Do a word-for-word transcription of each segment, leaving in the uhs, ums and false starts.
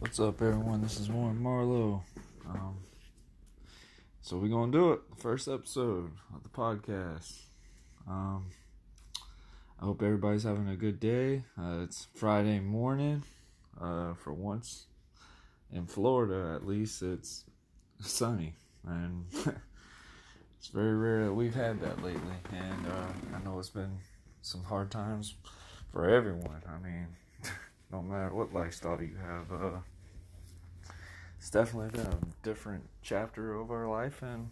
What's up, everyone? This is Warren Marlow. Um, so we're going to do it. First episode of the podcast. Um, I hope everybody's having a good day. Uh, it's Friday morning. Uh, for once, in Florida, at least, it's sunny. And it's very rare that we've had that lately. And uh, I know it's been some hard times for everyone. I mean, no matter what lifestyle you have, uh, it's definitely a different chapter of our life, and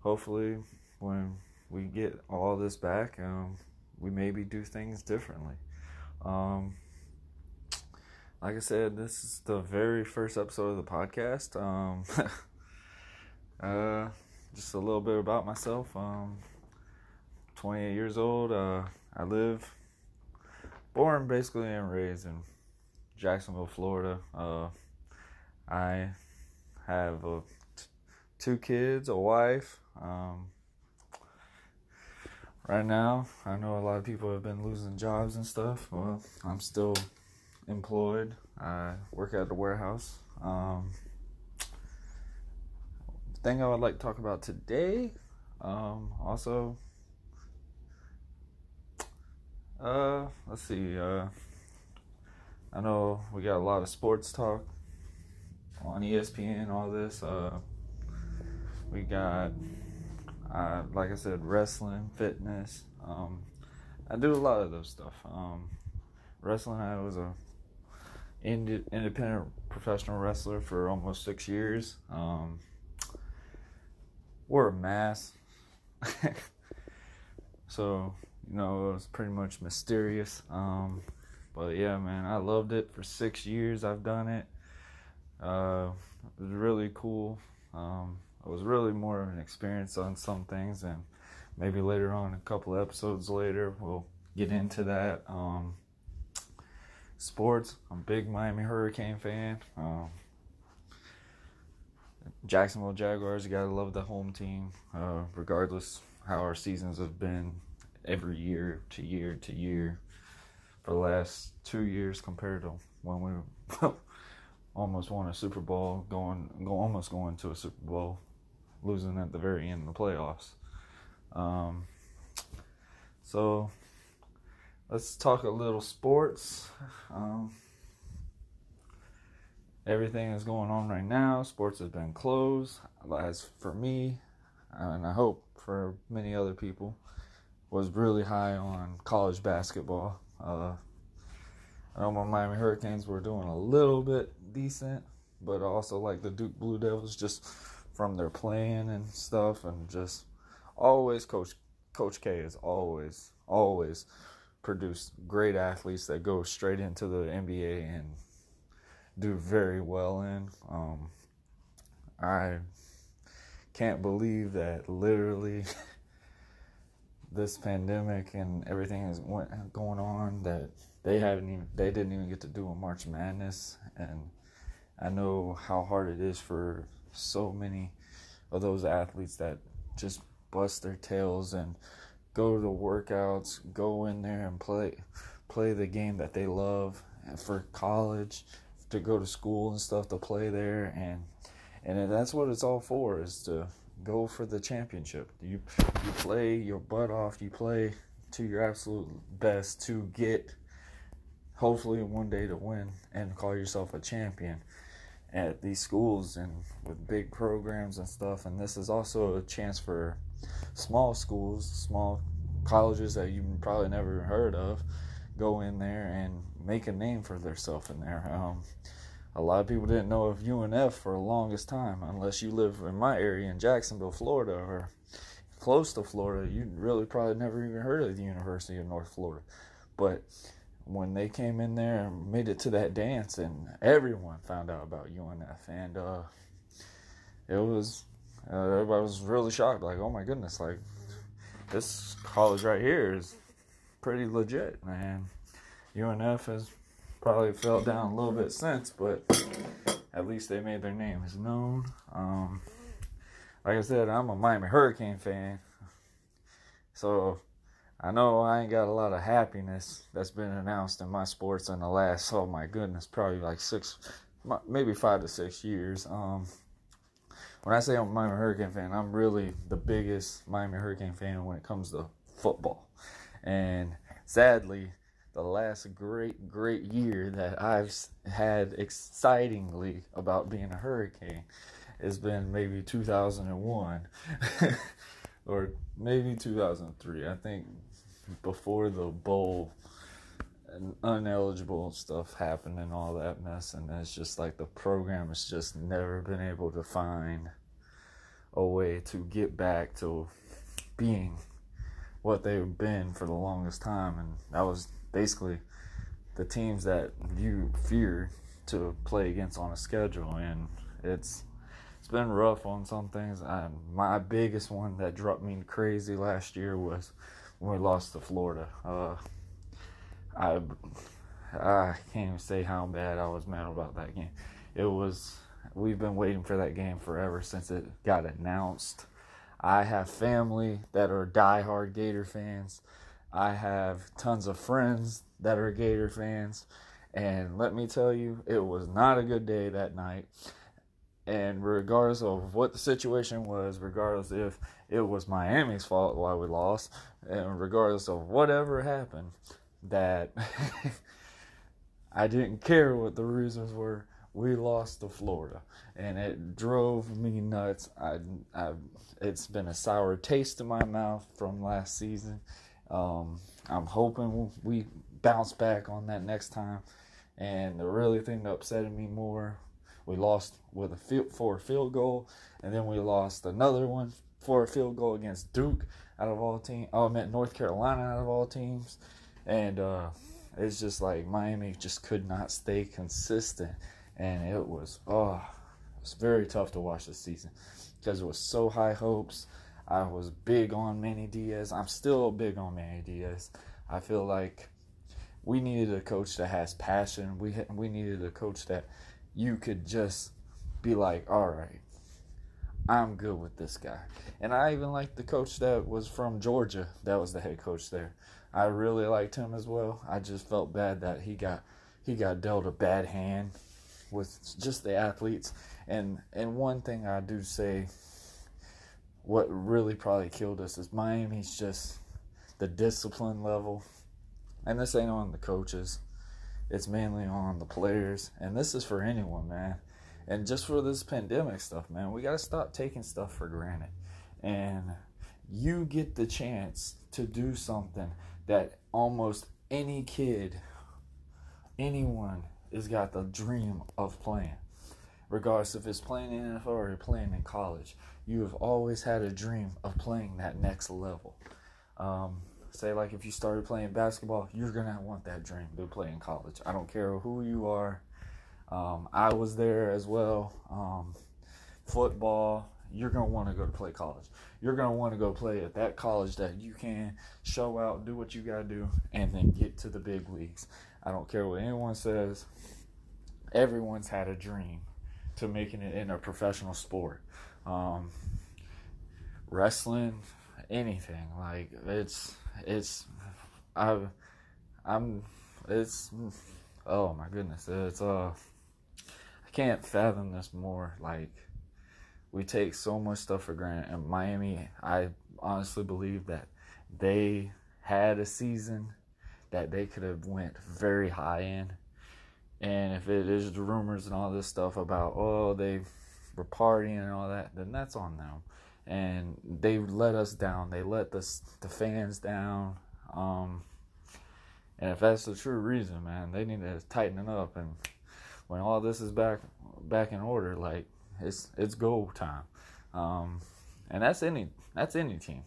hopefully when we get all this back, um, we maybe do things differently. Um, like I said, this is the very first episode of the podcast. Um, uh, just a little bit about myself. Um, twenty-eight years old. Uh, I live. Born basically and raised in Jacksonville, Florida. Uh, I have a t- two kids, a wife. Um, right now, I know a lot of people have been losing jobs and stuff. Well, I'm still employed. I work at the warehouse. Um, the thing I would like to talk about today, um, also... Uh, let's see, uh, I know we got a lot of sports talk on E S P N, all this, uh, we got, uh, like I said, wrestling, fitness, um, I do a lot of those stuff, um, wrestling, I was a ind- independent professional wrestler for almost six years, um, wore a mask, so... You know, it was pretty much mysterious. Um, but yeah, man, I loved it. For six years I've done it. Uh, it was really cool. Um, it was really more of an experience on some things. And maybe later on, a couple of episodes later, we'll get into that. Um, sports, I'm a big Miami Hurricane fan. Um, Jacksonville Jaguars, you got to love the home team. Uh, regardless how our seasons have been. Every year to year to year for the last two years compared to when we were almost won a Super Bowl, going go, almost going to a Super Bowl, losing at the very end of the playoffs. Um, so let's talk a little sports. Um, everything that's going on right now, sports has been closed. As for me, and I hope for many other people, was really high on college basketball. Uh, I know my Miami Hurricanes were doing a little bit decent, but also like the Duke Blue Devils, just from their playing and stuff, and just always Coach Coach K has always always produced great athletes that go straight into the N B A and do very well in. Um, I can't believe that literally. This pandemic and everything is going on that they haven't even they didn't even get to do a March Madness, and I know how hard it is for so many of those athletes that just bust their tails and go to workouts, go in there and play play the game that they love, and for college, to go to school and stuff, to play there, and and that's what it's all for, is to go for the championship. You you play your butt off. You play to your absolute best to get, hopefully one day to win and call yourself a champion at these schools and with big programs and stuff. And this is also a chance for small schools, small colleges that you've probably never heard of, go in there and make a name for themselves in there. Um, A lot of people didn't know of U N F for the longest time. Unless you live in my area in Jacksonville, Florida, or close to Florida, you really probably never even heard of the University of North Florida. But when they came in there and made it to that dance, and everyone found out about U N F, and uh, it was uh, everybody was really shocked. Like, oh my goodness, like this college right here is pretty legit, man. U N F has probably fell down a little bit since, but at least they made their name is known. Um, like I said, I'm a Miami Hurricane fan, so I know I ain't got a lot of happiness that's been announced in my sports in the last, oh my goodness, probably like six, maybe five to six years. Um, when I say I'm a Miami Hurricane fan, I'm really the biggest Miami Hurricane fan when it comes to football. And sadly, the last great, great year that I've had excitingly about being a Hurricane has been maybe two thousand one or maybe two thousand three. I think before the bowl and ineligible stuff happened and all that mess. And it's just like the program has just never been able to find a way to get back to being what they've been for the longest time. And that was basically the teams that you fear to play against on a schedule, and it's it's been rough on some things. I, my biggest one that dropped me crazy last year was when we lost to Florida. Uh, I I can't even say how bad I was mad about that game. It was we've been waiting for that game forever since it got announced. I have family that are diehard Gator fans. I have tons of friends that are Gator fans, and let me tell you, it was not a good day that night. And regardless of what the situation was, regardless if it was Miami's fault why we lost, and regardless of whatever happened, that I didn't care what the reasons were, we lost to Florida, and it drove me nuts. I, I, it's been a sour taste in my mouth from last season. Um, I'm hoping we bounce back on that next time. And the really thing that upsetted me more, we lost with a field, for a field goal, and then we lost another one for a field goal against Duke out of all teams. Oh, I meant North Carolina out of all teams. And uh, it's just like Miami just could not stay consistent. And it was, oh, it was very tough to watch this season because it was so high hopes. I was big on Manny Diaz. I'm still big on Manny Diaz. I feel like we needed a coach that has passion. We we needed a coach that you could just be like, all right, I'm good with this guy. And I even liked the coach that was from Georgia that was the head coach there. I really liked him as well. I just felt bad that he got he got dealt a bad hand with just the athletes. And, and one thing I do say, what really probably killed us is Miami's just the discipline level. And this ain't on the coaches. It's mainly on the players. And this is for anyone, man. And just for this pandemic stuff, man, we got to stop taking stuff for granted. And you get the chance to do something that almost any kid, anyone, has got the dream of playing. Regardless if it's playing in the N F L or playing in college, you have always had a dream of playing that next level. Um, say, like, if you started playing basketball, you're going to want that dream to play in college. I don't care who you are. Um, I was there as well. Um, football, you're going to want to go to play college. You're going to want to go play at that college that you can show out, do what you got to do, and then get to the big leagues. I don't care what anyone says. Everyone's had a dream to making it in a professional sport. Um, wrestling, anything, like it's, it's, I, I'm, it's, oh my goodness, it's, uh, I can't fathom this more. Like, we take so much stuff for granted, and Miami, I honestly believe that they had a season that they could have went very high in, and if it is the rumors and all this stuff about, oh, they've, for partying and all that, then that's on them. And they let us down. They let the, the fans down. Um, and if that's the true reason, man, they need to tighten it up. And when all this is back back in order, like, it's it's goal time. Um, and that's any that's any team.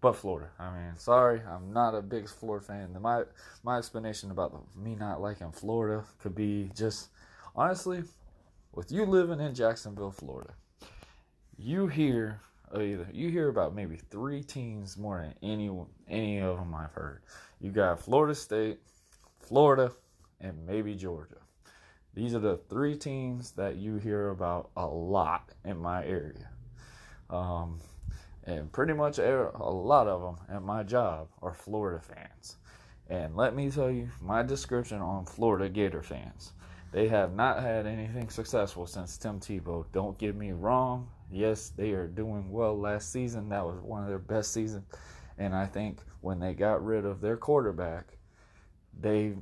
But Florida. I mean, sorry, I'm not a big Florida fan. My my explanation about the, me not liking Florida could be just, honestly, with you living in Jacksonville, Florida, you hear either you hear about maybe three teams more than any any of them I've heard. You got Florida State, Florida, and maybe Georgia. These are the three teams that you hear about a lot in my area. Um, and pretty much a lot of them at my job are Florida fans. And let me tell you my description on Florida Gator fans. They have not had anything successful since Tim Tebow. Don't get me wrong. Yes, they are doing well last season. That was one of their best seasons. And I think when they got rid of their quarterback, they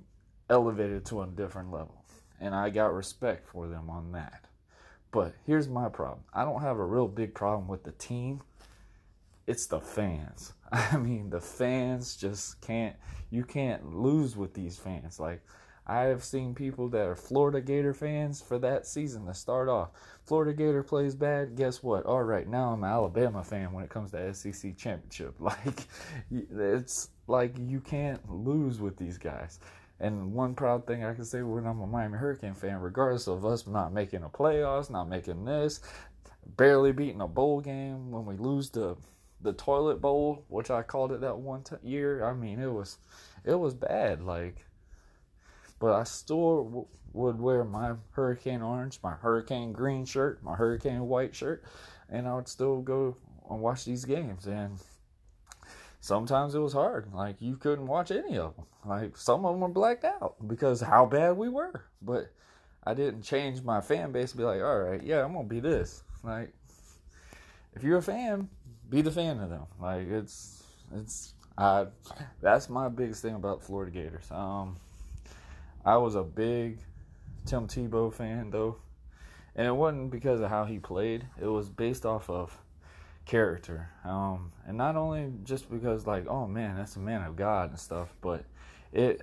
elevated to a different level. And I got respect for them on that. But here's my problem. I don't have a real big problem with the team. It's the fans. I mean, the fans just can't, you can't lose with these fans. Like, I have seen people that are Florida Gator fans for that season to start off. Florida Gator plays bad, guess what? All right, now I'm an Alabama fan when it comes to S E C championship. Like, it's like you can't lose with these guys. And one proud thing I can say when I'm a Miami Hurricane fan, regardless of us not making the playoffs, not making this, barely beating a bowl game when we lose the the toilet bowl, which I called it that one t- year. I mean, it was it was bad. Like, but I still w- would wear my Hurricane orange, my Hurricane green shirt, my Hurricane white shirt, and I would still go and watch these games. And sometimes it was hard. Like, you couldn't watch any of them. Like, some of them were blacked out because how bad we were. But I didn't change my fan base to be like, all right, yeah, I'm going to be this. Like, if you're a fan, be the fan of them. Like, it's, it's, I, that's my biggest thing about Florida Gators. Um, I was a big Tim Tebow fan, though. And it wasn't because of how he played. It was based off of character, um and not only just because, like, oh man, that's a man of God and stuff, but it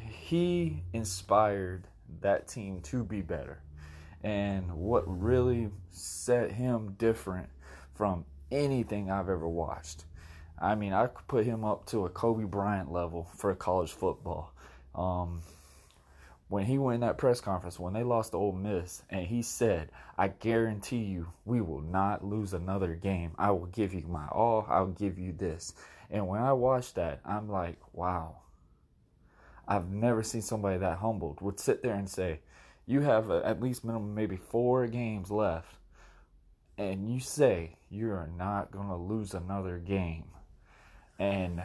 he inspired that team to be better. And what really set him different from anything I've ever watched, I mean, I could put him up to a Kobe Bryant level for college football. um When he went in that press conference, when they lost to Ole Miss, and he said, I guarantee you we will not lose another game. I will give you my all. I'll give you this. And when I watched that, I'm like, wow. I've never seen somebody that humbled would sit there and say, you have a, at least minimum maybe four games left, and you say you're not going to lose another game. And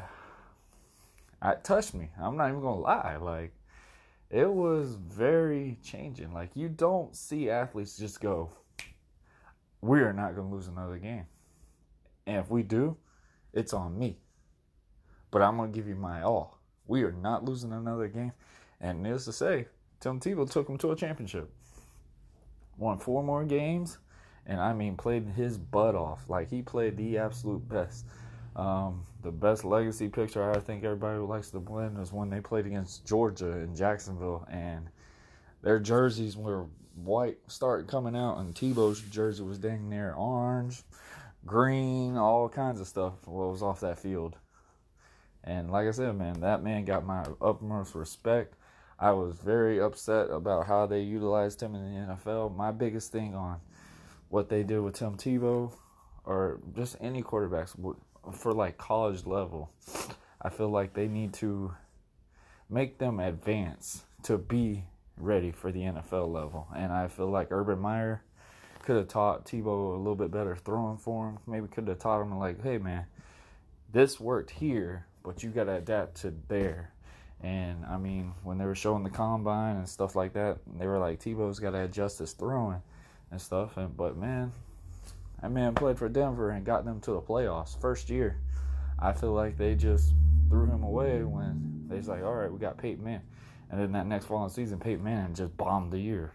it touched me. I'm not even going to lie. Like, it was very changing. Like, you don't see athletes just go, we are not going to lose another game. And if we do, it's on me. But I'm going to give you my all. We are not losing another game. And needless to say, Tim Tebow took him to a championship. Won four more games. And, I mean, played his butt off. Like, he played the absolute best. Um, the best legacy picture I think everybody likes to blend is when they played against Georgia in Jacksonville, and their jerseys were white, started coming out, and Tebow's jersey was dang near orange, green, all kinds of stuff. Well, it was off that field. And like I said, man, that man got my utmost respect. I was very upset about how they utilized him in the N F L. My biggest thing on what they did with Tim Tebow, or just any quarterbacks, for like college level, I feel like they need to make them advance to be ready for the N F L level. And I feel like Urban Meyer could have taught Tebow a little bit better throwing for him. Maybe could have taught him like, hey man, this worked here, but you got to adapt to there. And I mean, when they were showing the combine and stuff like that, they were like, Tebow's got to adjust his throwing and stuff. And but man, that man played for Denver and got them to the playoffs first year. I feel like they just threw him away when they was like, all right, we got Peyton Manning. And then that next following season, Peyton Manning just bombed the year.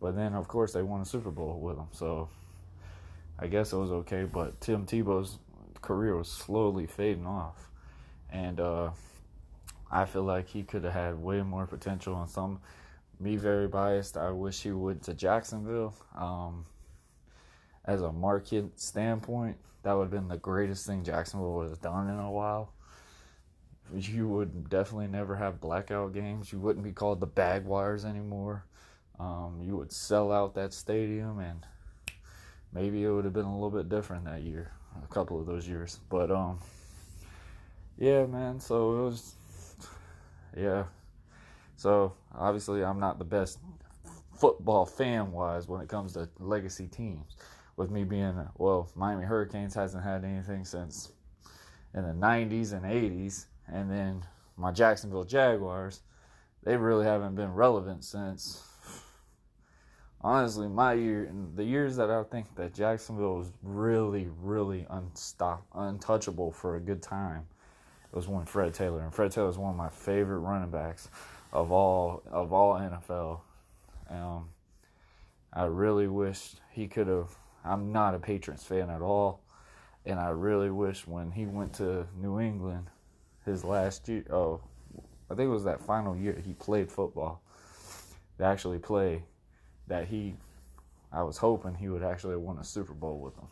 But then, of course, they won a Super Bowl with him. So I guess it was okay. But Tim Tebow's career was slowly fading off. And uh, I feel like he could have had way more potential on some. Me very biased, I wish he would to Jacksonville. Um as a market standpoint, that would have been the greatest thing Jacksonville would have done in a while. You would definitely never have blackout games. You wouldn't be called the Bagwires anymore. Um, you would sell out that stadium, and maybe it would have been a little bit different that year, a couple of those years. But, um, yeah, man, so it was, yeah. So, obviously, I'm not the best football fan-wise when it comes to legacy teams. With me being, well, Miami Hurricanes hasn't had anything since in the nineties and eighties. And then my Jacksonville Jaguars, they really haven't been relevant since, honestly, my year. And the years that I think that Jacksonville was really, really unstop, untouchable for a good time, it was when Fred Taylor. And Fred Taylor is one of my favorite running backs of all of all N F L. Um, I really wish he could have. I'm not a Patriots fan at all, and I really wish when he went to New England, his last year, oh, I think it was that final year he played football, they actually played, that he, I was hoping he would actually have won a Super Bowl with them.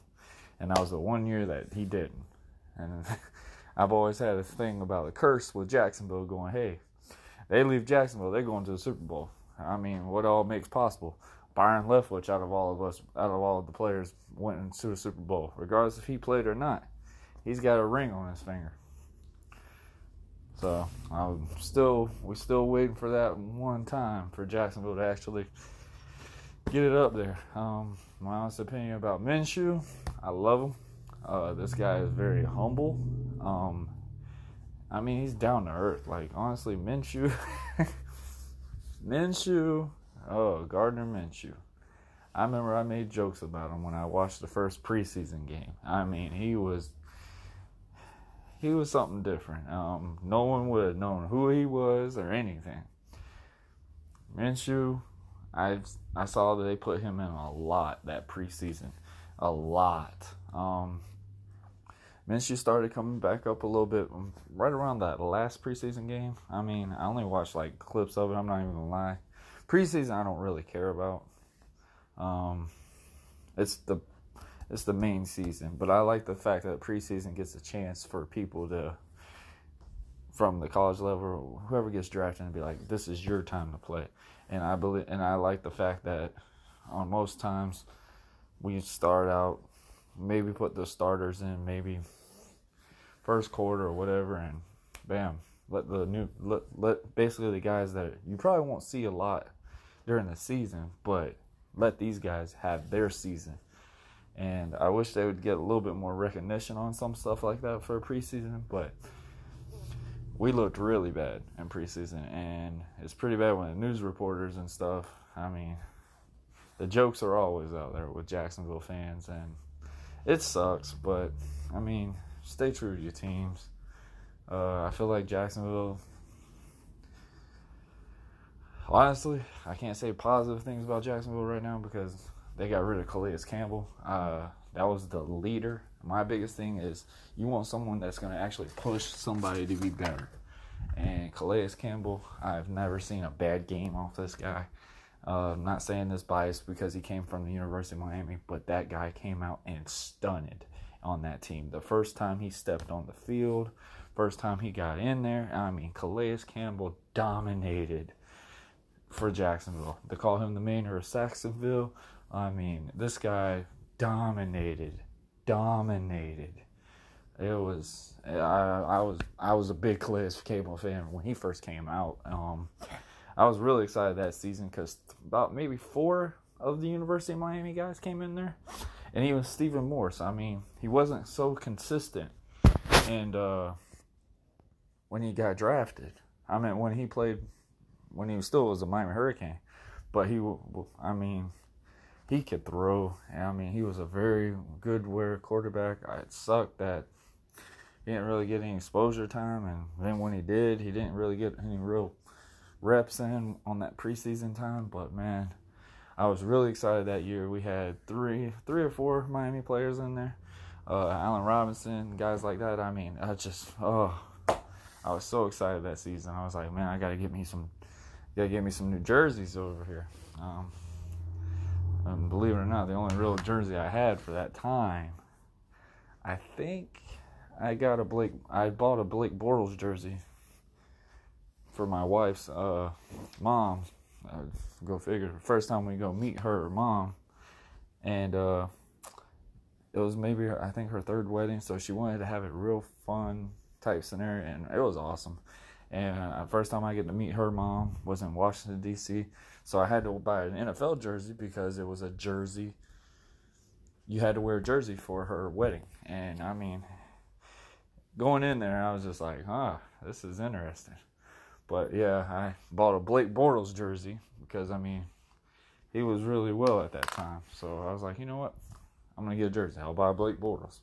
And that was the one year that he didn't. And I've always had a thing about a curse with Jacksonville going, hey, they leave Jacksonville, they're going to the Super Bowl. I mean, what all makes possible? Byron Leftwich, out of all of us, out of all of the players, went into the Super Bowl. Regardless if he played or not, he's got a ring on his finger. So I'm still, we're still waiting for that one time for Jacksonville to actually get it up there. Um, my honest opinion about Minshew, I love him. Uh, this guy is very humble. Um, I mean, he's down to earth. Like, honestly, Minshew, Minshew, oh, Gardner Minshew. I remember I made jokes about him when I watched the first preseason game. I mean, he was, he was something different. Um, no one would have known who he was or anything. Minshew, I I saw that they put him in a lot that preseason, a lot. Um, Minshew started coming back up a little bit right around that last preseason game. I mean, I only watched like clips of it. I'm not even gonna lie. Preseason, I don't really care about. Um, it's the it's the main season, but I like the fact that preseason gets a chance for people to, from the college level, whoever gets drafted, and be like, this is your time to play. And I believe, and I like the fact that on most times we start out, maybe put the starters in, maybe first quarter or whatever, and bam, let the new let, let basically the guys that you probably won't see a lot during the season, but let these guys have their season. And I wish they would get a little bit more recognition on some stuff like that for preseason, but we looked really bad in preseason, and it's pretty bad when the news reporters and stuff, I mean, the jokes are always out there with Jacksonville fans, and it sucks, but, I mean, stay true to your teams. Uh, I feel like Jacksonville, honestly, I can't say positive things about Jacksonville right now because they got rid of Calais Campbell. Uh, that was the leader. My biggest thing is you want someone that's going to actually push somebody to be better. And Calais Campbell, I've never seen a bad game off this guy. Uh, I'm not saying this biased because he came from the University of Miami, but that guy came out and stunned on that team. The first time he stepped on the field, first time he got in there, I mean, Calais Campbell dominated for Jacksonville. They call him the Mayor of Saxonville. I mean, this guy dominated. Dominated. It was I, I was I was a big Calais Campbell fan when he first came out. Um, I was really excited that season because about maybe four of the University of Miami guys came in there, and even Stephen Morse. I mean, he wasn't so consistent, and uh, when he got drafted, I mean when he played, when he was still was a Miami Hurricane, but he, I mean. He could throw. I mean, he was a very good quarterback. It sucked that he didn't really get any exposure time. And then when he did, he didn't really get any real reps in on that preseason time. But, man, I was really excited that year. We had three three or four Miami players in there. Uh, Allen Robinson, guys like that. I mean, I just, oh, I was so excited that season. I was like, man, I got to get me some, got to get me some new jerseys over here. Um um, believe it or not, the only real jersey I had for that time, I think I got a Blake, I bought a Blake Bortles jersey for my wife's uh, mom. Uh, go figure. First time we go meet her mom, and uh, it was maybe her, I think her third wedding, so she wanted to have it real fun type scenario, and it was awesome. And uh, first time I get to meet her mom was in Washington D C, so I had to buy an N F L jersey because it was a jersey. You had to wear a jersey for her wedding, and I mean, going in there, I was just like, huh, this is interesting. But, yeah, I bought a Blake Bortles jersey because, I mean, he was really well at that time. So, I was like, you know what? I'm going to get a jersey. I'll buy Blake Bortles.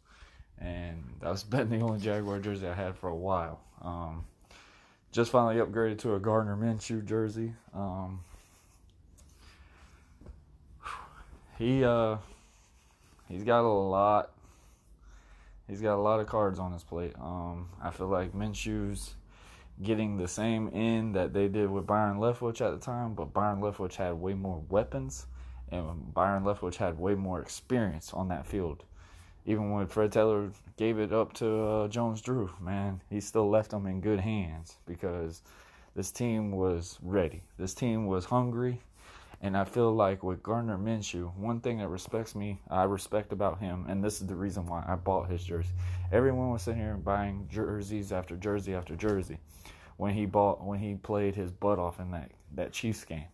And that's been the only Jaguar jersey I had for a while. Um, just finally upgraded to a Gardner Minshew jersey. Um, he, uh, he's got a lot. He's got a lot of cards on his plate. Um, I feel like Minshew's getting the same end that they did with Byron Leftwich at the time, but Byron Leftwich had way more weapons, and Byron Leftwich had way more experience on that field. Even when Fred Taylor gave it up to uh, Jones-Drew, man, he still left them in good hands because this team was ready. This team was hungry, and I feel like with Gardner Minshew, one thing that respects me, I respect about him, and this is the reason why I bought his jersey. Everyone was sitting here buying jerseys after jersey after jersey when he bought when he played his butt off in that, that Chiefs game.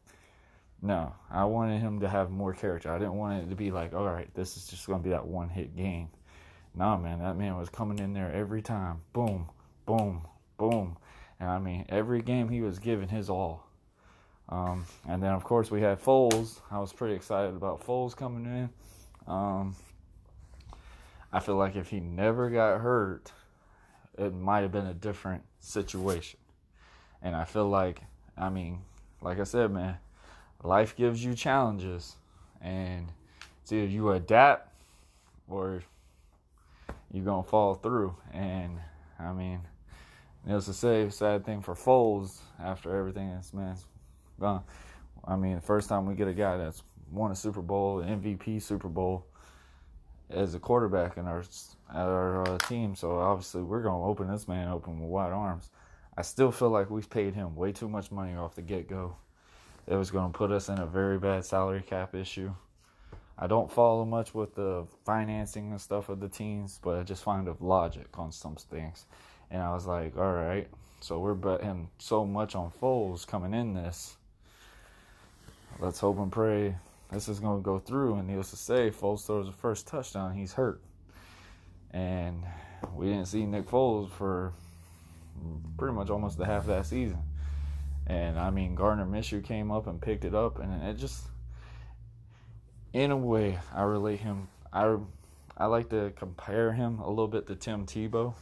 No, I wanted him to have more character. I didn't want it to be like, all right, this is just going to be that one-hit game. Nah, man, that man was coming in there every time. Boom, boom, boom. And, I mean, every game he was giving his all. Um, and then, of course, we had Foles. I was pretty excited about Foles coming in. Um, I feel like if he never got hurt, it might have been a different situation. And I feel like, I mean, like I said, man, life gives you challenges. And it's either you adapt or you're going to fall through. And, I mean, needless to say, sad thing for Foles after everything that's, man, gone. I mean, the first time we get a guy that's won a Super Bowl, an M V P Super Bowl, as a quarterback in our at our uh, team, so obviously we're going to open this man open with wide arms. I still feel like we've paid him way too much money off the get-go. It was going to put us in a very bad salary cap issue. I don't follow much with the financing and stuff of the teams, but I just find of logic on some things. And I was like, all right, so we're betting so much on Foles coming in this. Let's hope and pray this is going to go through. And needless to say, Foles throws the first touchdown. He's hurt. And we didn't see Nick Foles for pretty much almost the half of that season. And, I mean, Gardner Minshew came up and picked it up. And it just, in a way, I relate him. I, I like to compare him a little bit to Tim Tebow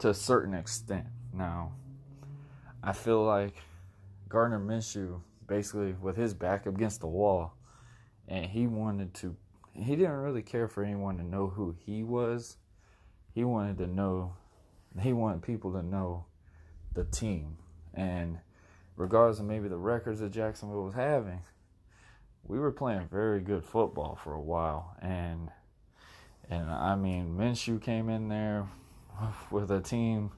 to a certain extent. Now, I feel like Gardner Minshew, basically with his back against the wall, and he wanted to, he didn't really care for anyone to know who he was. He wanted to know, he wanted people to know the team. And regardless of maybe the records that Jacksonville was having, we were playing very good football for a while. And, and I mean, Minshew came in there with a team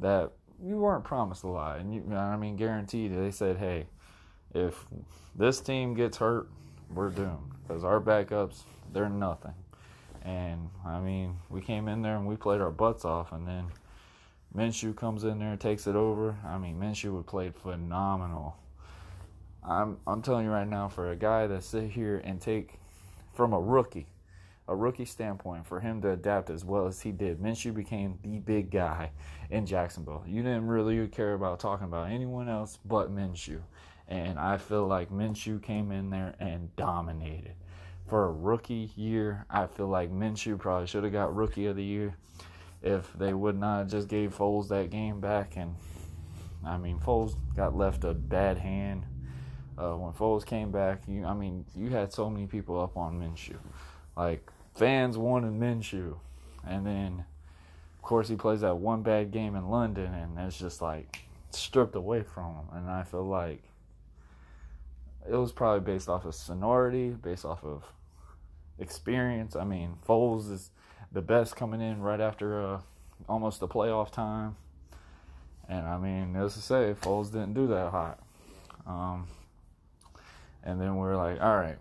that you weren't promised a lot, and you, I mean, guaranteed. They said, "Hey, if this team gets hurt, we're doomed because our backups, they're nothing." And I mean, we came in there and we played our butts off, and then Minshew comes in there and takes it over. I mean, Minshew would play phenomenal. I'm I'm telling you right now, for a guy to sit here and take from a rookie, a rookie standpoint, for him to adapt as well as he did. Minshew became the big guy in Jacksonville. You didn't really care about talking about anyone else but Minshew. And I feel like Minshew came in there and dominated. For a rookie year, I feel like Minshew probably should have got Rookie of the Year if they would not have just gave Foles that game back. And, I mean, Foles got left a bad hand. Uh, when Foles came back, you, I mean, you had so many people up on Minshew. Like, fans wanted Minshew, and then, of course, he plays that one bad game in London, and it's just, like, stripped away from him. And I feel like it was probably based off of seniority, based off of experience. I mean, Foles is the best coming in right after uh, almost the playoff time. And, I mean, as I say, Foles didn't do that hot. Um, and then we were like, all right,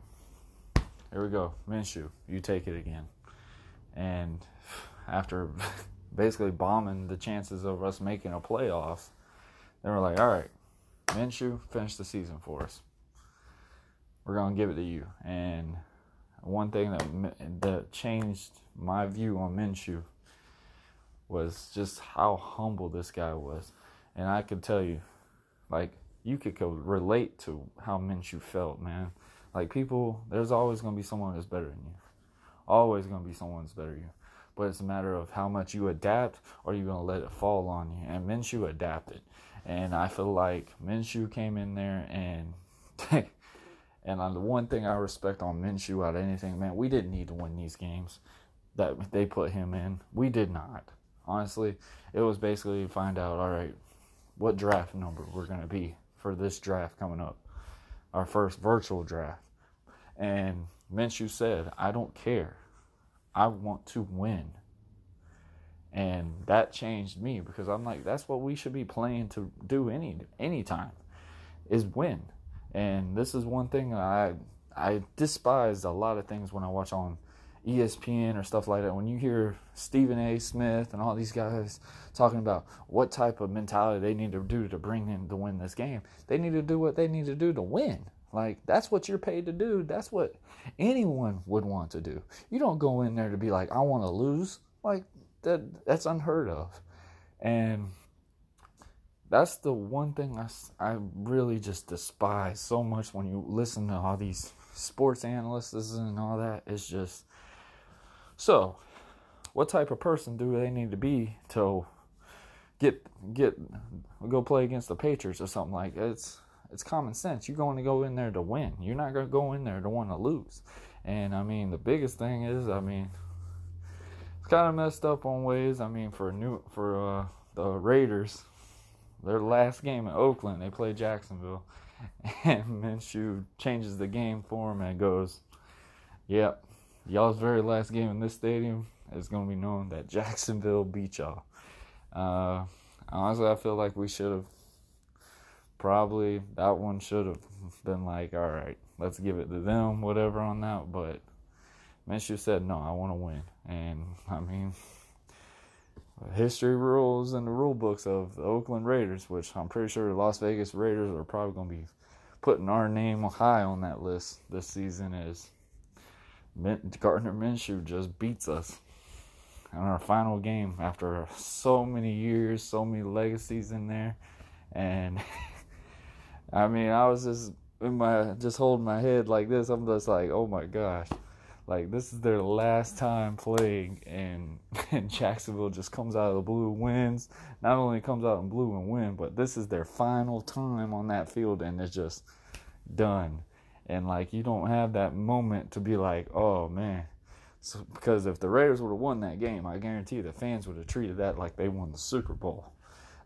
here we go. Minshew, you take it again. And after basically bombing the chances of us making a playoffs, they were like, all right, Minshew, finish the season for us. We're going to give it to you. And one thing that that changed my view on Minshew was just how humble this guy was. And I could tell you, like, you could relate to how Minshew felt, man. Like, people, there's always going to be someone that's better than you. Always going to be someone that's better than you. But it's a matter of how much you adapt, or you're going to let it fall on you. And Minshew adapted. And I feel like Minshew came in there and... And the one thing I respect on Minshew out of anything, man, we didn't need to win these games that they put him in. We did not. Honestly, it was basically find out, all right, what draft number we're going to be for this draft coming up, our first virtual draft. And Minshew said, I don't care. I want to win. And that changed me, because I'm like, that's what we should be playing to do any any time is win. And this is one thing I I despised a lot of things when I watch on E S P N or stuff like that. When you hear Stephen A. Smith and all these guys talking about what type of mentality they need to do to bring in to win this game, they need to do what they need to do to win. Like, that's what you're paid to do. That's what anyone would want to do. You don't go in there to be like, I want to lose. Like, that that's unheard of. And that's the one thing I, I really just despise so much when you listen to all these sports analysts and all that. It's just, so what type of person do they need to be to get get go play against the Patriots or something like that? It's, it's common sense. You're going to go in there to win. You're not going to go in there to want to lose. And, I mean, the biggest thing is, I mean, it's kind of messed up on ways. I mean, for, new, for uh, the Raiders... Their last game in Oakland, they play Jacksonville, and Minshew changes the game for him and goes, yep, y'all's very last game in this stadium is going to be known that Jacksonville beat y'all. Uh, honestly, I feel like we should have probably, that one should have been like, all right, let's give it to them, whatever on that, but Minshew said, no, I want to win, and I mean... History rules and the rule books of the Oakland Raiders, which I'm pretty sure the Las Vegas Raiders are probably going to be putting our name high on that list this season, is Gardner Minshew just beats us in our final game after so many years, so many legacies in there. And I mean, I was just in my just holding my head like this. I'm just like, oh my gosh. Like, this is their last time playing, and, and Jacksonville just comes out of the blue, wins. Not only comes out in blue and win, but this is their final time on that field, and it's just done. And, like, you don't have that moment to be like, oh, man. So, because if the Raiders would have won that game, I guarantee the fans would have treated that like they won the Super Bowl.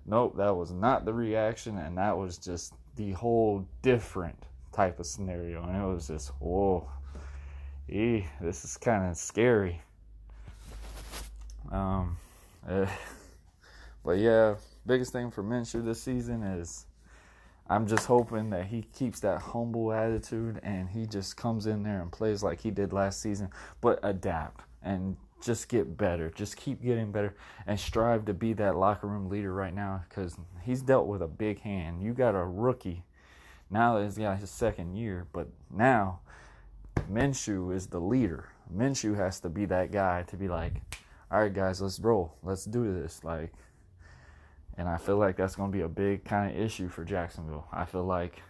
Nope, that was not the reaction, and that was just the whole different type of scenario. And it was just, whoa. Eee, this is kind of scary. Um, uh, but yeah, biggest thing for Minshew this season is I'm just hoping that he keeps that humble attitude and he just comes in there and plays like he did last season, but adapt and just get better. Just keep getting better and strive to be that locker room leader right now, because he's dealt with a big hand. You got a rookie. Now he's got his second year, but now... Minshew is the leader. Minshew has to be that guy to be like, all right, guys, let's roll. Let's do this. Like, and I feel like that's going to be a big kind of issue for Jacksonville. I feel like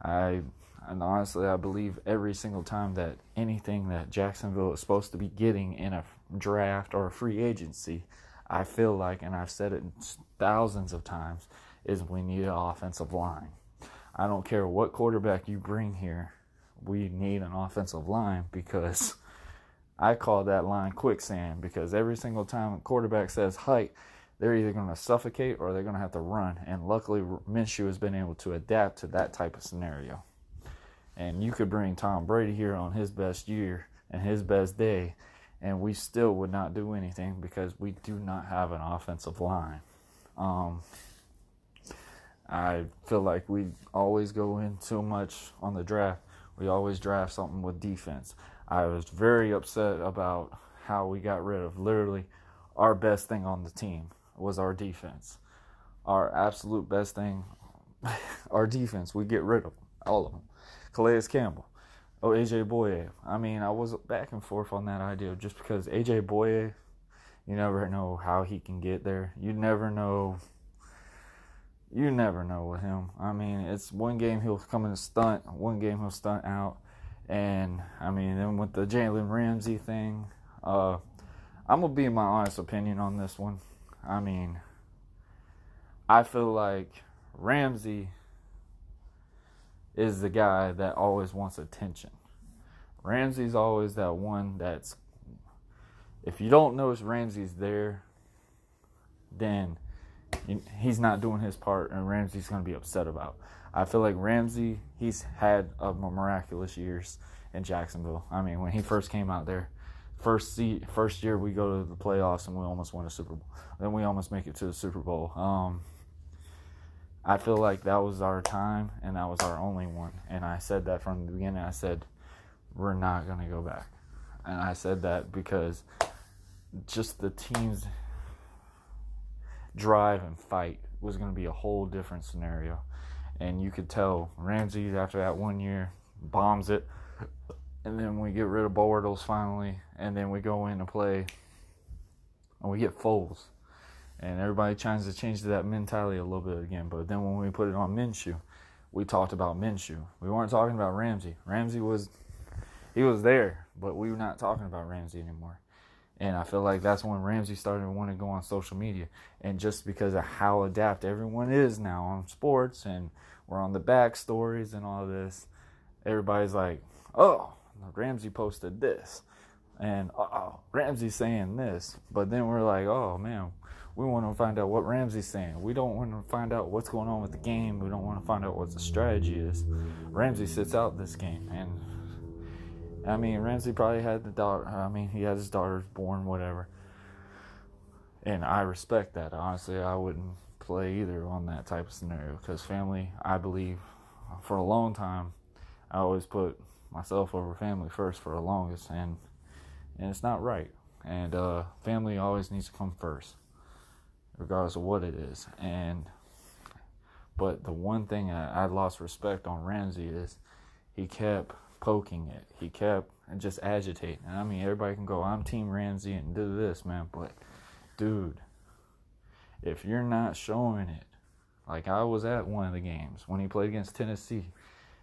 I, and honestly, I believe every single time that anything that Jacksonville is supposed to be getting in a draft or a free agency, I feel like, and I've said it thousands of times, is we need an offensive line. I don't care what quarterback you bring here. We need an offensive line, because I call that line quicksand, because every single time a quarterback says height, they're either going to suffocate or they're going to have to run. And luckily, Minshew has been able to adapt to that type of scenario. And you could bring Tom Brady here on his best year and his best day, and we still would not do anything because we do not have an offensive line. Um, I feel like we always go in too much on the draft. We always draft something with defense. I was very upset about how we got rid of literally our best thing on the team was our defense. Our absolute best thing, our defense, we get rid of them, all of them. Calais Campbell, oh, A J. Boye. I mean, I was back and forth on that idea just because A J. Boye, you never know how he can get there. You never know. You never know with him. I mean, it's one game he'll come in a stunt, one game he'll stunt out. And, I mean, then with the Jalen Ramsey thing, uh, I'm going to be my honest opinion on this one. I mean, I feel like Ramsey is the guy that always wants attention. Ramsey's always that one that's, if you don't notice Ramsey's there, then he's not doing his part and Ramsey's going to be upset about. I feel like Ramsey, he's had a miraculous years in Jacksonville. I mean, when he first came out there, first see, first year we go to the playoffs and we almost won a Super Bowl. Then we almost make it to the Super Bowl. Um, I feel like that was our time, and that was our only one. And I said that from the beginning. I said, we're not going to go back. And I said that because just the team's drive and fight was going to be a whole different scenario. And you could tell Ramsey, after that one year, bombs it. And then we get rid of Bortles finally. And then we go in to play, and we get Foles. And everybody tries to change that mentality a little bit again. But then when we put it on Minshew, we talked about Minshew. We weren't talking about Ramsey. Ramsey was, he was there, but we were not talking about Ramsey anymore. And I feel like that's when Ramsey started wanting to go on social media. And just because of how adept everyone is now on sports and we're on the backstories and all this, everybody's like, oh, Ramsey posted this. And, oh, Ramsey's saying this. But then we're like, oh, man, we want to find out what Ramsey's saying. We don't want to find out what's going on with the game. We don't want to find out what the strategy is. Ramsey sits out this game. And, I mean, Ramsey probably had the daughter. I mean, he had his daughters born, whatever. And I respect that. Honestly, I wouldn't play either on that type of scenario. Because family, I believe, for a long time, I always put myself over family first for the longest. And, and it's not right. And uh, family always needs to come first, regardless of what it is. And but the one thing I, I lost respect on Ramsey is he kept poking it. He kept just agitating. And I mean, everybody can go, I'm Team Ramsey and do this, man. But, dude, if you're not showing it, like I was at one of the games when he played against Tennessee,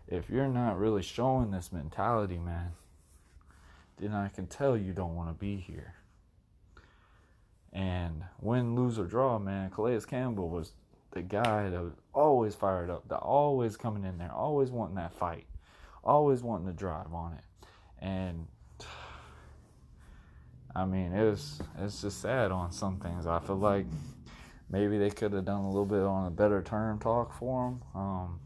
if you're not really showing this mentality, man, then I can tell you don't want to be here. And win, lose, or draw, man, Calais Campbell was the guy that was always fired up, that always coming in there, always wanting that fight, always wanting to drive on it. And, I mean, it was, it's just sad on some things. I feel like maybe they could have done a little bit on a better term talk for him. Um,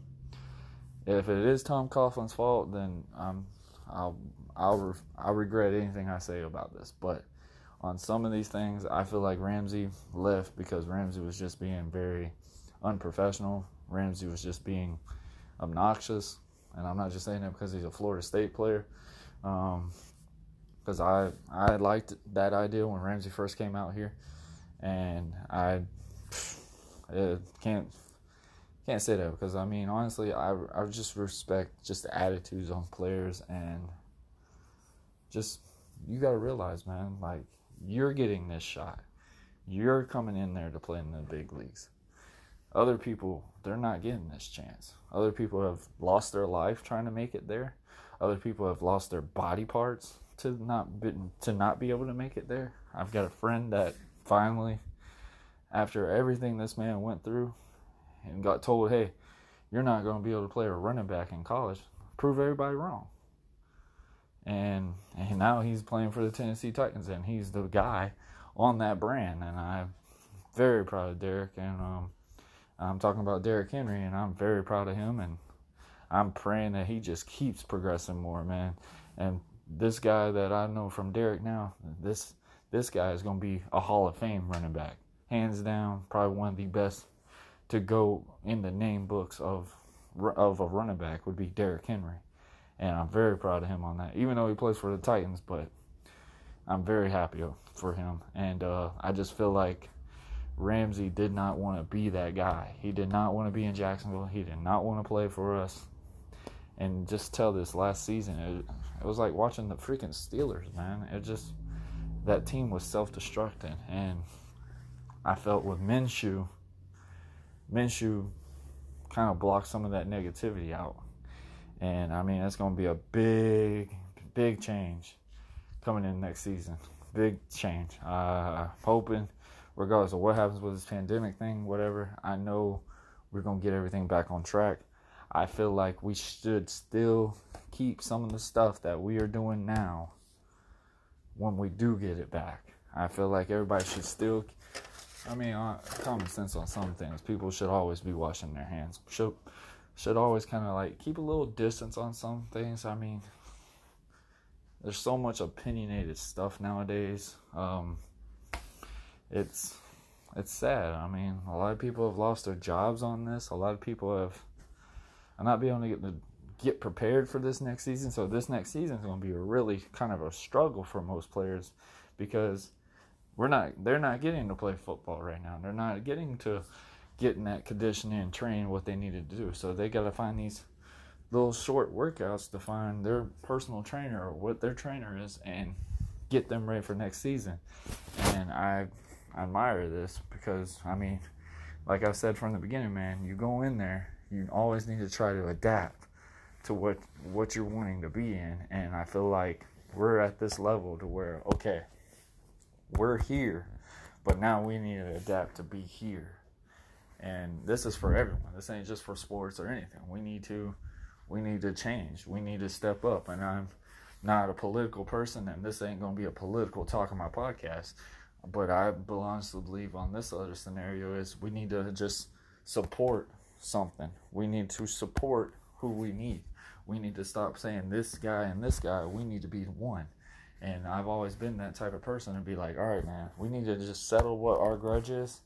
if it is Tom Coughlin's fault, then I'm, I'll, I'll, re- I'll regret anything I say about this, but on some of these things, I feel like Ramsey left because Ramsey was just being very unprofessional. Ramsey was just being obnoxious. And I'm not just saying that because he's a Florida State player. Because um, I I liked that idea when Ramsey first came out here. And I it can't can't say that because, I mean, honestly, I, I just respect just the attitudes on players. And just, you got to realize, man, like, you're getting this shot. You're coming in there to play in the big leagues. Other people, they're not getting this chance. Other people have lost their life trying to make it there. Other people have lost their body parts to not be, to not be able to make it there. I've got a friend that finally, after everything this man went through, and got told, hey, you're not going to be able to play a running back in college, prove everybody wrong. And, and now he's playing for the Tennessee Titans, and he's the guy on that brand. And I'm very proud of Derrick. And um, I'm talking about Derrick Henry, and I'm very proud of him. And I'm praying that he just keeps progressing more, man. And this guy that I know from Derrick now, this this guy is going to be a Hall of Fame running back. Hands down, probably one of the best to go in the name books of of a running back would be Derrick Henry. And I'm very proud of him on that, even though he plays for the Titans. But I'm very happy for him. And uh, I just feel like Ramsey did not want to be that guy. He did not want to be in Jacksonville. He did not want to play for us. And just tell this last season, it, it was like watching the freaking Steelers, man. It just, that team was self-destructing. And I felt with Minshew, Minshew kind of blocked some of that negativity out. And, I mean, that's going to be a big, big change coming in next season. Big change. Uh, I'm hoping, regardless of what happens with this pandemic thing, whatever, I know we're going to get everything back on track. I feel like we should still keep some of the stuff that we are doing now when we do get it back. I feel like everybody should still... I mean, uh, common sense on some things. People should always be washing their hands. Should... should always kind of like keep a little distance on some things. I mean, there's so much opinionated stuff nowadays. Um, it's it's sad. I mean, a lot of people have lost their jobs on this. A lot of people have are not being able to get, to get prepared for this next season. So this next season is going to be a really kind of a struggle for most players because we're not they're not getting to play football right now. They're not getting to getting that conditioning and training what they needed to do. So they got to find these little short workouts to find their personal trainer or what their trainer is and get them ready for next season. And I, I admire this because, I mean, like I said from the beginning, man, you go in there, you always need to try to adapt to what, what you're wanting to be in. And I feel like we're at this level to where, okay, we're here, but now we need to adapt to be here. And this is for everyone. This ain't just for sports or anything. We need to, we need to change. We need to step up. And I'm not a political person, and this ain't gonna be a political talk on my podcast. But I belong to believe on this other scenario is we need to just support something. We need to support who we need. We need to stop saying this guy and this guy. We need to be one. And I've always been that type of person to be like, all right, man, we need to just settle what our grudge is.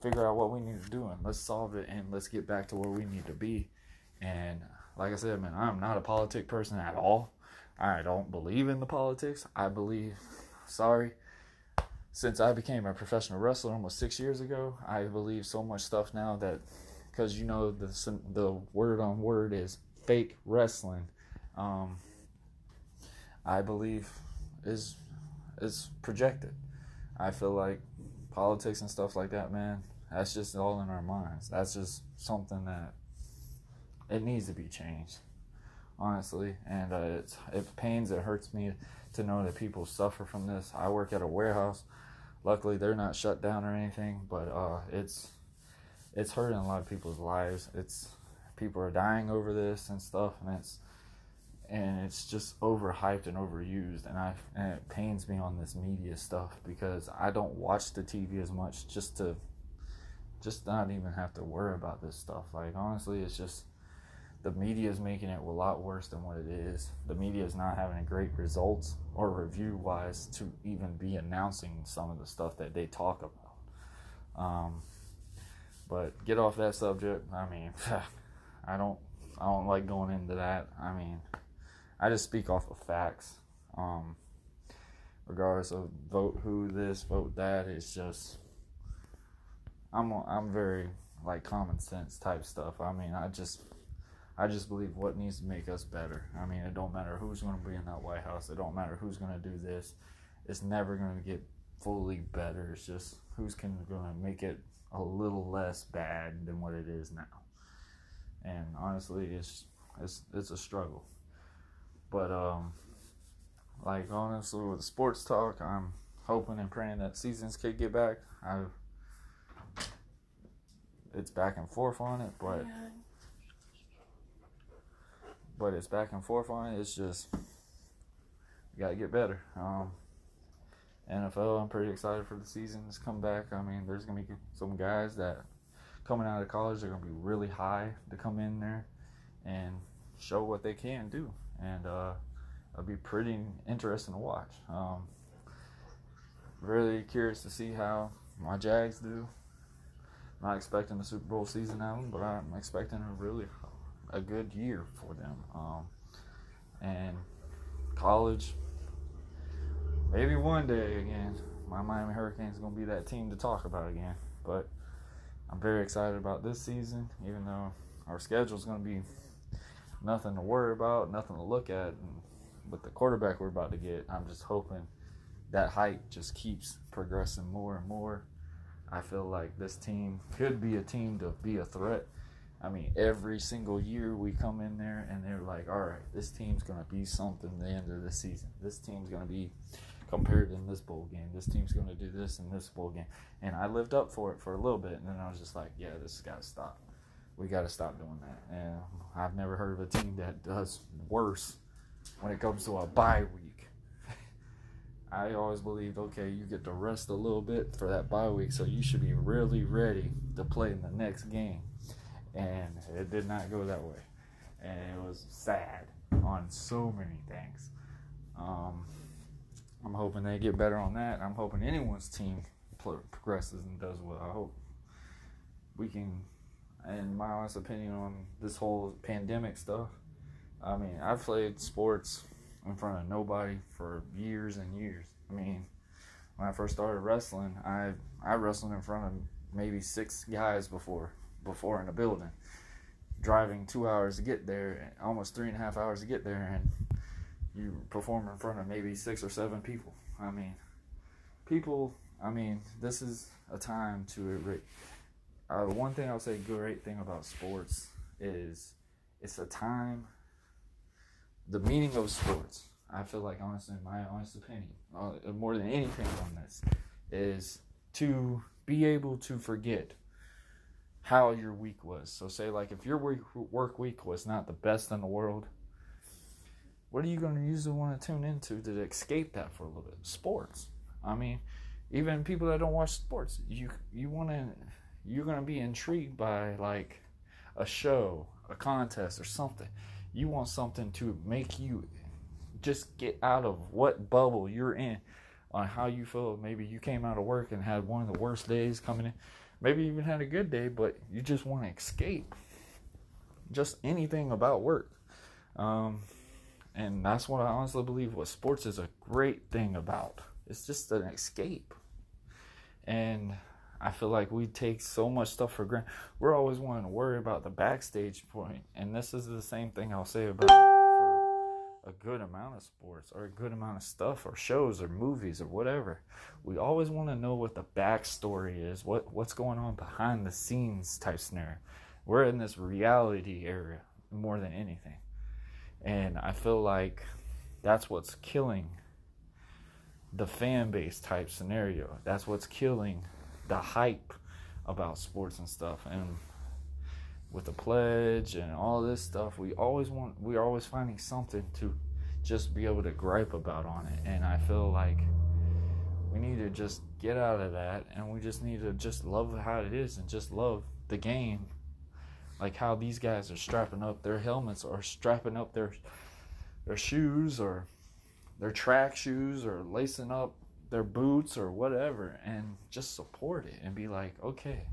Figure out what we need to do and let's solve it and let's get back to where we need to be. And like I said, man, I'm not a politic person at all. I don't believe in the politics. I believe, sorry, since I became a professional wrestler almost six years ago, I believe so much stuff now that, because you know the the word on word is fake wrestling. Um, I believe is is projected. I feel like politics and stuff like that, man, that's just all in our minds. That's just something that it needs to be changed, honestly. And uh, it's, it pains, it hurts me to know that people suffer from this. I work at a warehouse. Luckily, they're not shut down or anything, but uh, it's it's hurting a lot of people's lives. It's people are dying over this and stuff, and it's and it's just overhyped and overused, and I and it pains me on this media stuff because I don't watch the T V as much just to, just not even have to worry about this stuff. Like honestly, it's just the media is making it a lot worse than what it is. The media is not having great results or review wise to even be announcing some of the stuff that they talk about. Um, but get off that subject. I mean, I don't, I don't like going into that. I mean. I just speak off of facts, um, regardless of vote who this, vote that. It's just, I'm I'm very like common sense type stuff. I mean, I just, I just believe what needs to make us better. I mean, it don't matter who's going to be in that White House. It don't matter who's going to do this. It's never going to get fully better. It's just who's going to make it a little less bad than what it is now. And honestly, it's it's it's a struggle. But, um, like, honestly, with sports talk, I'm hoping and praying that seasons could get back. I, it's back and forth on it, but yeah. but it's back and forth on it. It's just, you got to get better. Um, N F L, I'm pretty excited for the seasons to come back. I mean, there's going to be some guys that coming out of college, they're going to be really high to come in there and show what they can do, and uh, it'll be pretty interesting to watch. Um, really curious to see how my Jags do. Not expecting the Super Bowl season out of them, but I'm expecting a really a good year for them. Um, and college, maybe one day again, my Miami Hurricanes is going to be that team to talk about again. But I'm very excited about this season, even though our schedule is going to be nothing to worry about, nothing to look at. And with the quarterback we're about to get, I'm just hoping that hype just keeps progressing more and more. I feel like this team could be a team to be a threat. I mean, every single year we come in there and they're like, all right, this team's going to be something at the end of the season. This team's going to be compared in this bowl game. This team's going to do this in this bowl game. And I lived up for it for a little bit, and then I was just like, yeah, this has got to stop. We got to stop doing that. And I've never heard of a team that does worse when it comes to a bye week. I always believed, okay, you get to rest a little bit for that bye week, so you should be really ready to play in the next game. And it did not go that way. And it was sad on so many things. Um, I'm hoping they get better on that. I'm hoping anyone's team progresses and does well. I hope we can, in my honest opinion on this whole pandemic stuff, I mean, I've played sports in front of nobody for years and years. I mean, when I first started wrestling, I I wrestled in front of maybe six guys before before in a building, driving two hours to get there, almost three and a half hours to get there, and you perform in front of maybe six or seven people. I mean, people, I mean, this is a time to, uh, one thing I'll say, great thing about sports is it's a time, the meaning of sports, I feel like, honestly, in my honest opinion, uh, more than anything on this, is to be able to forget how your week was. So say, like, if your week, work week was not the best in the world, what are you going to usually want to tune into to escape that for a little bit? Sports. I mean, even people that don't watch sports, you you want to, you're going to be intrigued by, like, a show, a contest, or something. You want something to make you just get out of what bubble you're in on how you feel. Maybe you came out of work and had one of the worst days coming in. Maybe you even had a good day, but you just want to escape just anything about work. Um... And that's what I honestly believe what sports is a great thing about. It's just an escape. And I feel like we take so much stuff for granted. We're always wanting to worry about the backstage point. And this is the same thing I'll say about a good amount of sports or a good amount of stuff or shows or movies or whatever. We always want to know what the backstory is, what, what's going on behind the scenes type scenario. We're in this reality area more than anything. And I feel like that's what's killing the fan base type scenario. That's what's killing the hype about sports and stuff. And with the pledge and all this stuff, we always want, we're always finding something to just be able to gripe about on it. And I feel like we need to just get out of that, and we just need to just love how it is and just love the game. Like how these guys are strapping up their helmets or strapping up their their shoes or their track shoes or lacing up their boots or whatever, and just support it and be like, okay,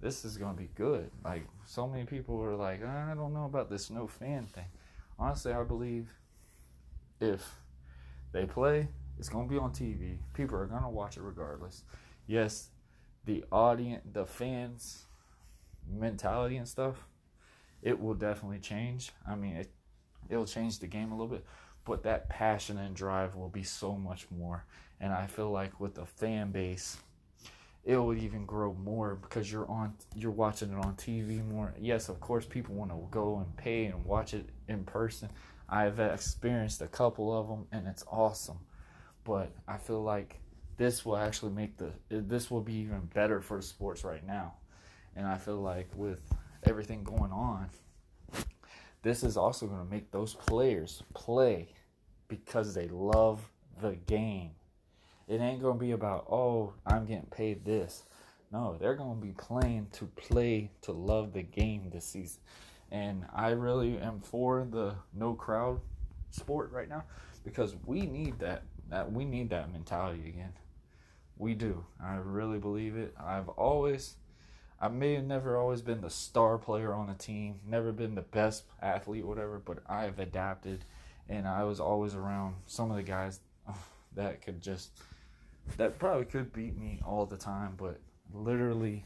this is going to be good. Like, so many people are like, I don't know about this no fan thing. Honestly, I believe if they play, it's going to be on T V. People are going to watch it regardless. Yes, the audience, the fans mentality and stuff, it will definitely change. I mean, it, it'll change the game a little bit, but that passion and drive will be so much more. And I feel like with the fan base, it will even grow more because you're on, you're watching it on T V more. Yes, of course, people want to go and pay and watch it in person. I've experienced a couple of them, and it's awesome. But I feel like this will actually make the, this will be even better for sports right now. And I feel like with everything going on, this is also going to make those players play because they love the game. It ain't going to be about, oh, I'm getting paid this. No, they're going to be playing to play to love the game this season. And I really am for the no crowd sport right now, because we need that, that we need that mentality again. We do. I really believe it. I've always, I may have never always been the star player on a team, never been the best athlete, whatever, but I've adapted, and I was always around some of the guys that could just, that probably could beat me all the time, but literally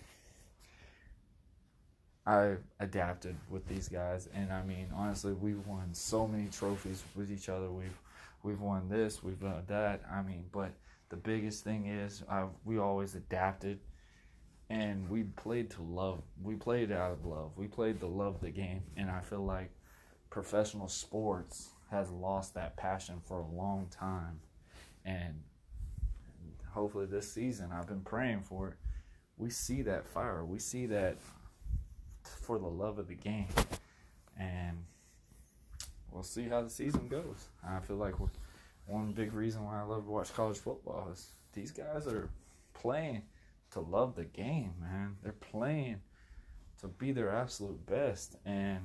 I adapted with these guys. And I mean, honestly, we've won so many trophies with each other. We've we've won this, we've done that. I mean, but the biggest thing is I've, we always adapted, and we played to love. We played out of love. We played to love the game, and I feel like professional sports has lost that passion for a long time. And hopefully this season, I've been praying for it, we see that fire. We see that for the love of the game, and we'll see how the season goes. I feel like one big reason why I love to watch college football is these guys are playing to love the game, man. They're playing to be their absolute best, and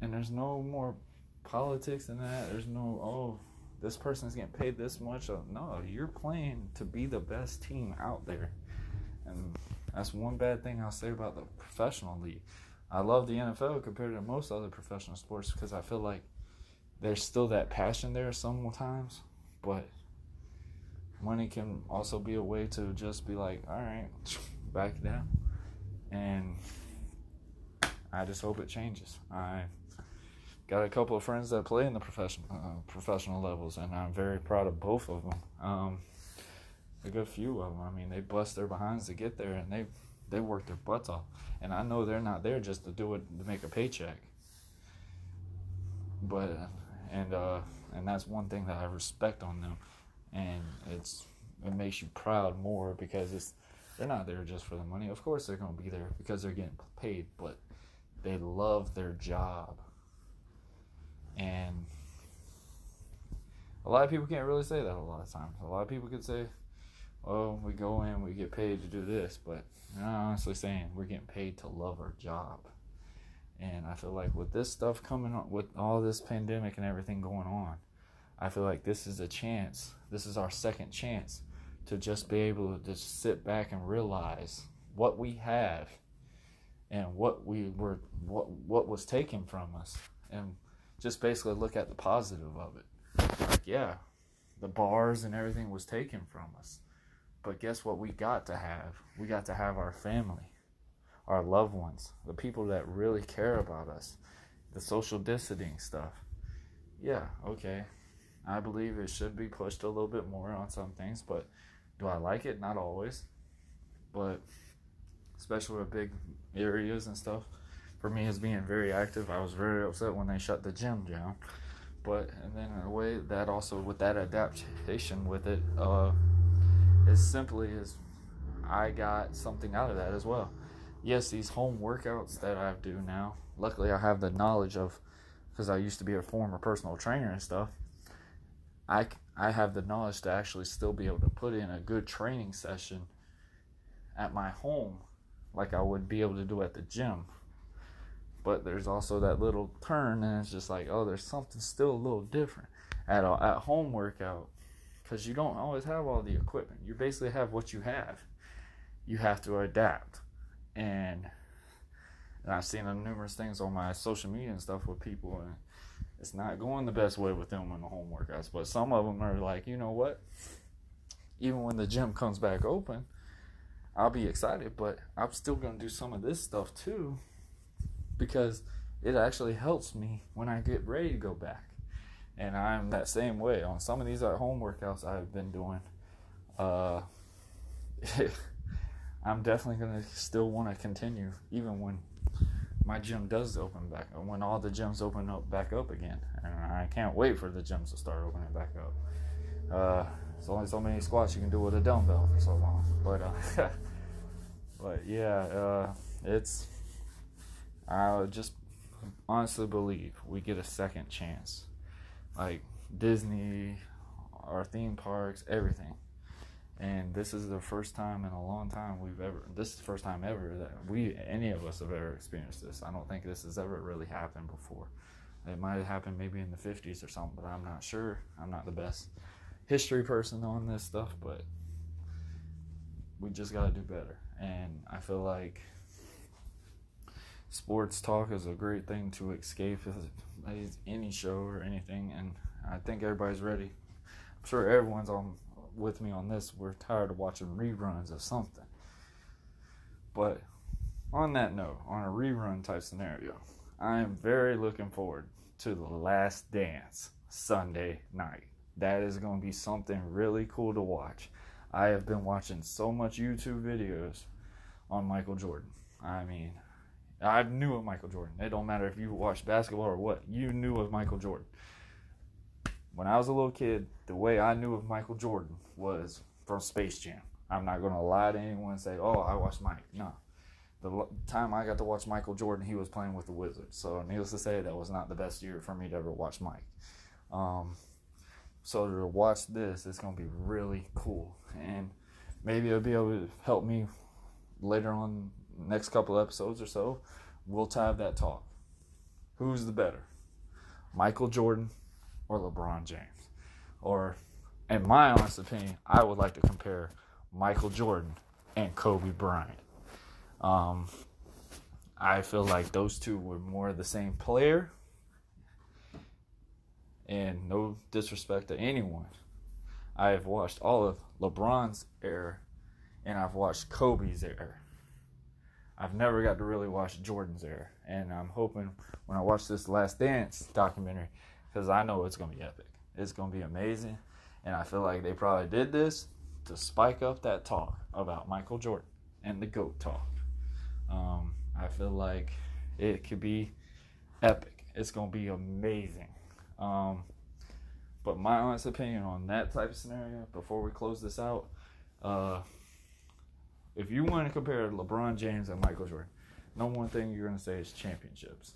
and there's no more politics than that. There's no, oh, this person's getting paid this much. No, you're playing to be the best team out there. And that's one bad thing I'll say about the professional league. I love the N F L compared to most other professional sports, because I feel like there's still that passion there sometimes, but money can also be a way to just be like, all right, back down. And I just hope it changes. I got a couple of friends that play in the professional uh, professional levels, and I'm very proud of both of them. Um, A good few of them. I mean, they bust their behinds to get there, and they they work their butts off. And I know they're not there just to do it to make a paycheck. But and uh, and that's one thing that I respect on them, and it's it makes you proud more, because it's they're not there just for the money. Of course, they're gonna be there because they're getting paid, but they love their job. And a lot of people can't really say that a lot of times. A lot of people can say, oh, we go in, we get paid to do this, but I'm honestly saying we're getting paid to love our job. And I feel like with this stuff coming on, with all this pandemic and everything going on, I feel like this is a chance. This is our second chance to just be able to just sit back and realize what we have and what we were, what what was taken from us, and just basically look at the positive of it. Like, yeah, the bars and everything was taken from us. But guess what we got to have? We got to have our family, our loved ones, the people that really care about us, the social distancing stuff. Yeah, okay. I believe it should be pushed a little bit more on some things, but do I like it? Not always. But especially with big areas and stuff, for me as being very active, I was very upset when they shut the gym down. But, and then in a way, that also, with that adaptation with it, uh, as simply as I got something out of that as well. Yes, these home workouts that I do now, luckily I have the knowledge of, because I used to be a former personal trainer and stuff, I, I have the knowledge to actually still be able to put in a good training session at my home like I would be able to do at the gym. But there's also that little turn, and it's just like, oh, there's something still a little different at a, at home workout. Because you don't always have all the equipment. You basically have what you have. You have to adapt. And, and I've seen numerous things on my social media and stuff with people, and it's not going the best way with them in the home workouts. But some of them are like, you know what? Even when the gym comes back open, I'll be excited, but I'm still going to do some of this stuff too, because it actually helps me when I get ready to go back. And I'm that same way. On some of these at-home workouts I've been doing, uh, I'm definitely going to still want to continue, even when my gym does open back up, when all the gyms open up back up again. And I can't wait for the gyms to start opening back up. Uh, there's only so many squats you can do with a dumbbell for so long. But, uh, but yeah, uh, it's, I just honestly believe we get a second chance. Like Disney, our theme parks, everything. And this is the first time in a long time we've ever, this is the first time ever that we, any of us have ever experienced this. I don't think this has ever really happened before. It might have happened maybe in the fifties or something, but I'm not sure. I'm not the best history person on this stuff, but we just got to do better. And I feel like sports talk is a great thing to escape any show or anything, and I think everybody's ready. I'm sure everyone's on with me on this. We're tired of watching reruns of something. But on that note, on a rerun type scenario, I am very looking forward to The Last Dance Sunday night. That is going to be something really cool to watch. I have been watching so much YouTube videos on Michael Jordan. I mean, I knew of Michael Jordan. It don't matter if you watched basketball or what. You knew of Michael Jordan. When I was a little kid, the way I knew of Michael Jordan was from Space Jam. I'm not going to lie to anyone and say, oh, I watched Mike. No. The time I got to watch Michael Jordan, he was playing with the Wizards. So, needless to say, that was not the best year for me to ever watch Mike. Um, so, to watch this, it's going to be really cool. And maybe it'll be able to help me later on. Next couple episodes or so, we'll have that talk. Who's the better, Michael Jordan or LeBron James? Or, in my honest opinion, I would like to compare Michael Jordan and Kobe Bryant. Um, I feel like those two were more the same player. And no disrespect to anyone, I have watched all of LeBron's era, and I've watched Kobe's era. I've never got to really watch Jordan's era, and I'm hoping when I watch this Last Dance documentary, because I know it's going to be epic. It's going to be amazing, and I feel like they probably did this to spike up that talk about Michael Jordan and the GOAT talk. Um, I feel like it could be epic. It's going to be amazing. Um, but my honest opinion on that type of scenario, before we close this out, uh, if you want to compare LeBron James and Michael Jordan, number one thing you're going to say is championships.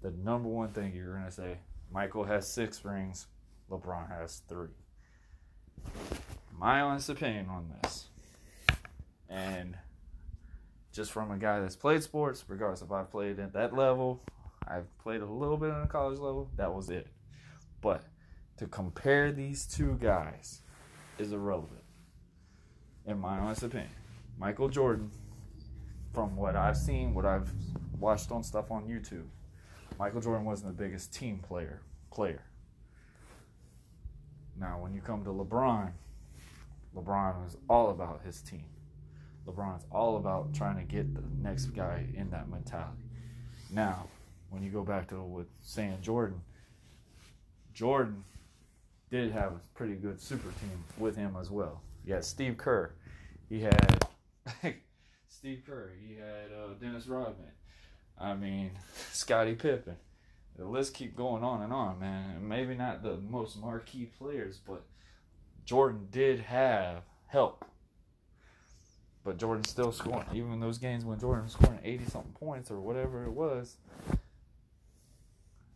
The number one thing you're going to say, Michael has six rings, LeBron has three. My honest opinion on this, and just from a guy that's played sports, regardless if I played at that level, I've played a little bit on a college level, that was it. But to compare these two guys is irrelevant. In my honest opinion, Michael Jordan, from what I've seen, what I've watched on stuff on YouTube, Michael Jordan wasn't the biggest team player. player. Now, when you come to LeBron, LeBron was all about his team. LeBron's all about trying to get the next guy in that mentality. Now, when you go back to with saying Jordan, Jordan did have a pretty good super team with him as well. He had Steve Kerr. He had Steve Kerr. He had uh, Dennis Rodman. I mean, Scottie Pippen. The list keep going on and on, man. And maybe not the most marquee players, but Jordan did have help. But Jordan's still scoring. Even in those games when Jordan was scoring eighty-something points or whatever it was,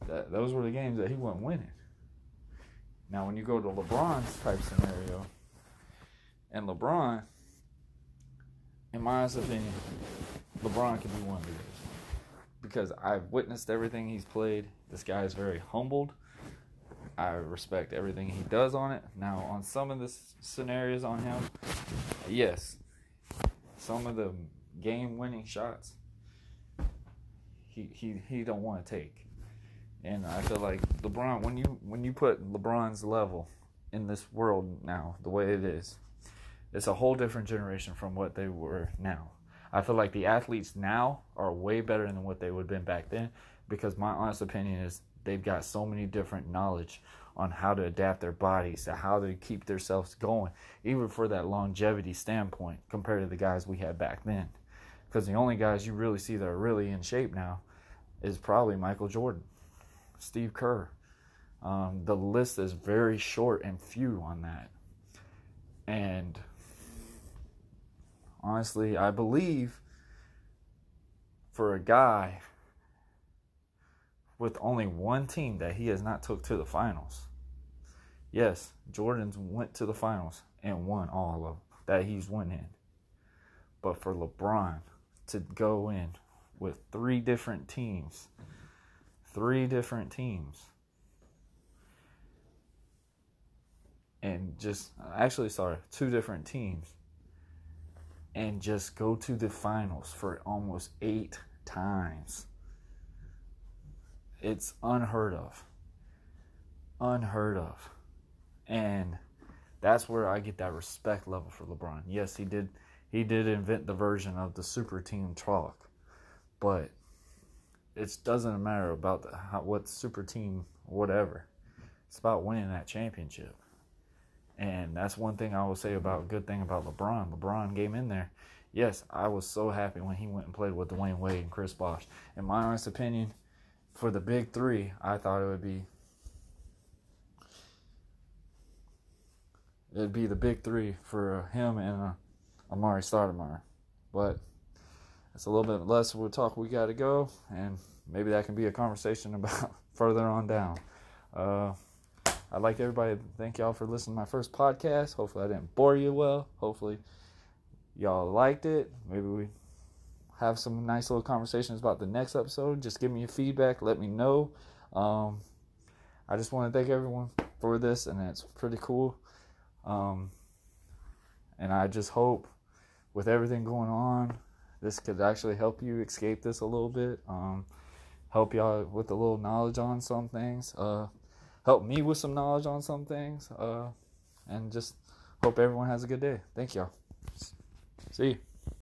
that those were the games that he wasn't winning. Now, when you go to LeBron's type scenario, and LeBron, in my honest opinion, LeBron can be one of these. Because I've witnessed everything he's played. This guy is very humbled. I respect everything he does on it. Now, on some of the s- scenarios on him, yes, some of the game-winning shots, he he he don't want to take. And I feel like LeBron, when you when you put LeBron's level in this world now, the way it is, it's a whole different generation from what they were now. I feel like the athletes now are way better than what they would have been back then, because my honest opinion is they've got so many different knowledge on how to adapt their bodies, to how to keep themselves going, even for that longevity standpoint compared to the guys we had back then. Because the only guys you really see that are really in shape now is probably Michael Jordan, Steve Kerr. Um, the list is very short and few on that. And honestly, I believe for a guy with only one team that he has not took to the finals. Yes, Jordan's went to the finals and won all of that he's winning. But for LeBron to go in with three different teams, three different teams, and just, actually, sorry, two different teams, and just go to the finals for almost eight times. It's unheard of. Unheard of. And that's where I get that respect level for LeBron. Yes, he did he did invent the version of the super team talk, but it doesn't matter about the, how, what super team, whatever. It's about winning that championship. And that's one thing I will say about, good thing about LeBron. LeBron came in there. Yes, I was so happy when he went and played with Dwayne Wade and Chris Bosh. In my honest opinion, for the big three, I thought it would be it'd be the big three for him and uh, Amari Stoudemire. But it's a little bit less of a talk. We got to go, and maybe that can be a conversation about further on down. Uh, I'd like everybody to thank y'all for listening to my first podcast. Hopefully I didn't bore you well. Hopefully y'all liked it. Maybe we have some nice little conversations about the next episode. Just give me your feedback. Let me know. Um, I just want to thank everyone for this, and it's pretty cool. Um, and I just hope with everything going on, this could actually help you escape this a little bit. Um, help y'all with a little knowledge on some things. Uh, help me with some knowledge on some things. Uh, and just hope everyone has a good day. Thank y'all. See you.